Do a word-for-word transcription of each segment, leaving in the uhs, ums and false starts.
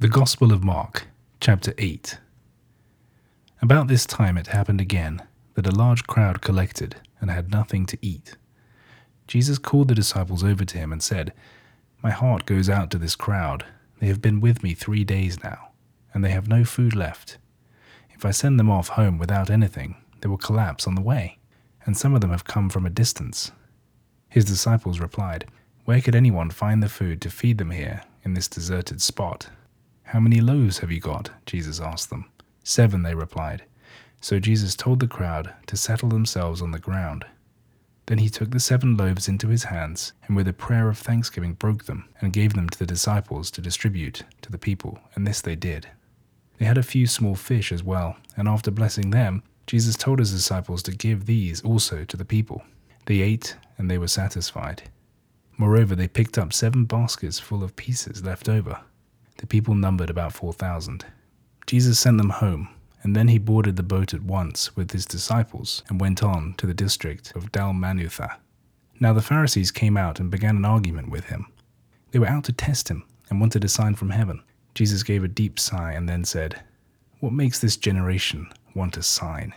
The Gospel of Mark, chapter eight. About this time it happened again that a large crowd collected and had nothing to eat. Jesus called the disciples over to him and said, "My heart goes out to this crowd. They have been with me three days now, and they have no food left. If I send them off home without anything, they will collapse on the way, and some of them have come from a distance." His disciples replied, "Where could anyone find the food to feed them here in this deserted spot?" "How many loaves have you got?" Jesus asked them. "Seven," they replied. So Jesus told the crowd to settle themselves on the ground. Then he took the seven loaves into his hands, and with a prayer of thanksgiving broke them, and gave them to the disciples to distribute to the people, and this they did. They had a few small fish as well, and after blessing them, Jesus told his disciples to give these also to the people. They ate, and they were satisfied. Moreover, they picked up seven baskets full of pieces left over. The people numbered about four thousand. Jesus sent them home, and then he boarded the boat at once with his disciples and went on to the district of Dalmanutha. Now the Pharisees came out and began an argument with him. They were out to test him and wanted a sign from heaven. Jesus gave a deep sigh and then said, "What makes this generation want a sign?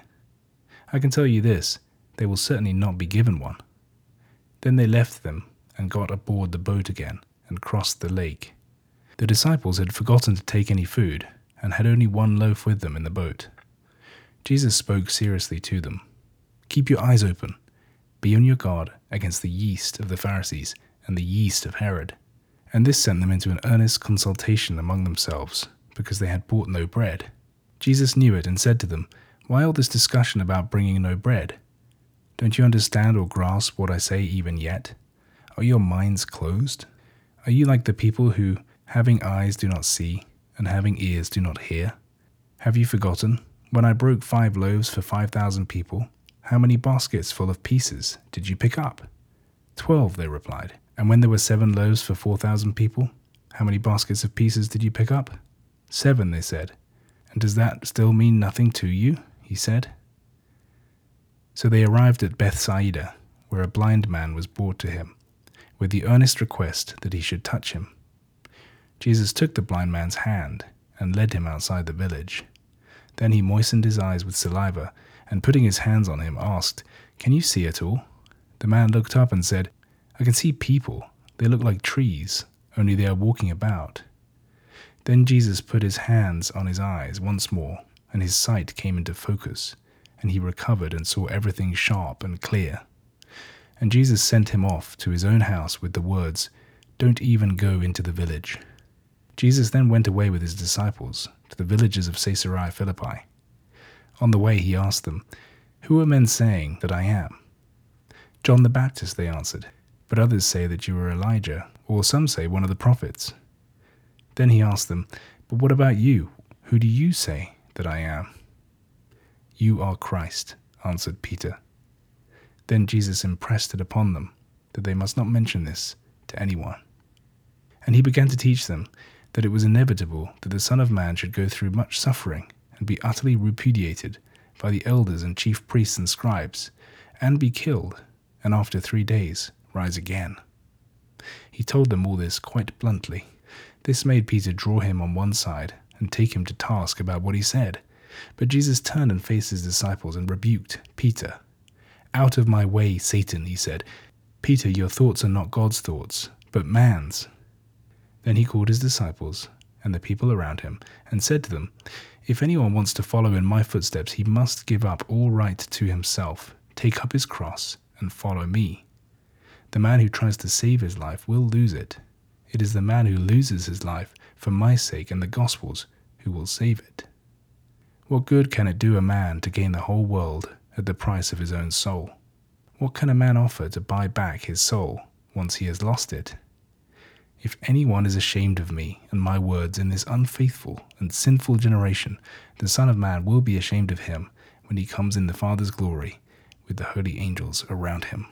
I can tell you this, they will certainly not be given one." Then they left them and got aboard the boat again and crossed the lake. The disciples had forgotten to take any food, and had only one loaf with them in the boat. Jesus spoke seriously to them. "Keep your eyes open. Be on your guard against the yeast of the Pharisees and the yeast of Herod." And this sent them into an earnest consultation among themselves, because they had bought no bread. Jesus knew it and said to them, "Why all this discussion about bringing no bread? Don't you understand or grasp what I say even yet? Are your minds closed? Are you like the people who, having eyes do not see, and having ears do not hear? Have you forgotten, when I broke five loaves for five thousand people, how many baskets full of pieces did you pick up?" Twelve, they replied. "And when there were seven loaves for four thousand people, how many baskets of pieces did you pick up?" Seven, they said. "And does that still mean nothing to you?" he said. So they arrived at Bethsaida, where a blind man was brought to him, with the earnest request that he should touch him. Jesus took the blind man's hand and led him outside the village. Then he moistened his eyes with saliva and, putting his hands on him, asked, "Can you see at all?" The man looked up and said, "I can see people. They look like trees, only they are walking about." Then Jesus put his hands on his eyes once more, and his sight came into focus, and he recovered and saw everything sharp and clear. And Jesus sent him off to his own house with the words, "Don't even go into the village." Jesus then went away with his disciples to the villages of Caesarea Philippi. On the way he asked them, "Who are men saying that I am?" "John the Baptist," they answered, "but others say that you are Elijah, or some say one of the prophets." Then he asked them, "But what about you? Who do you say that I am?" "You are Christ," answered Peter. Then Jesus impressed it upon them that they must not mention this to anyone. And he began to teach them that it was inevitable that the Son of Man should go through much suffering and be utterly repudiated by the elders and chief priests and scribes, and be killed, and after three days rise again. He told them all this quite bluntly. This made Peter draw him on one side and take him to task about what he said. But Jesus turned and faced his disciples and rebuked Peter. "Out of my way, Satan," he said. "Peter, your thoughts are not God's thoughts, but man's." Then he called his disciples and the people around him and said to them, "If anyone wants to follow in my footsteps, he must give up all right to himself, take up his cross, and follow me. The man who tries to save his life will lose it. It is the man who loses his life for my sake and the gospel's who will save it. What good can it do a man to gain the whole world at the price of his own soul? What can a man offer to buy back his soul once he has lost it? If anyone is ashamed of me and my words in this unfaithful and sinful generation, the Son of Man will be ashamed of him when he comes in the Father's glory with the holy angels around him."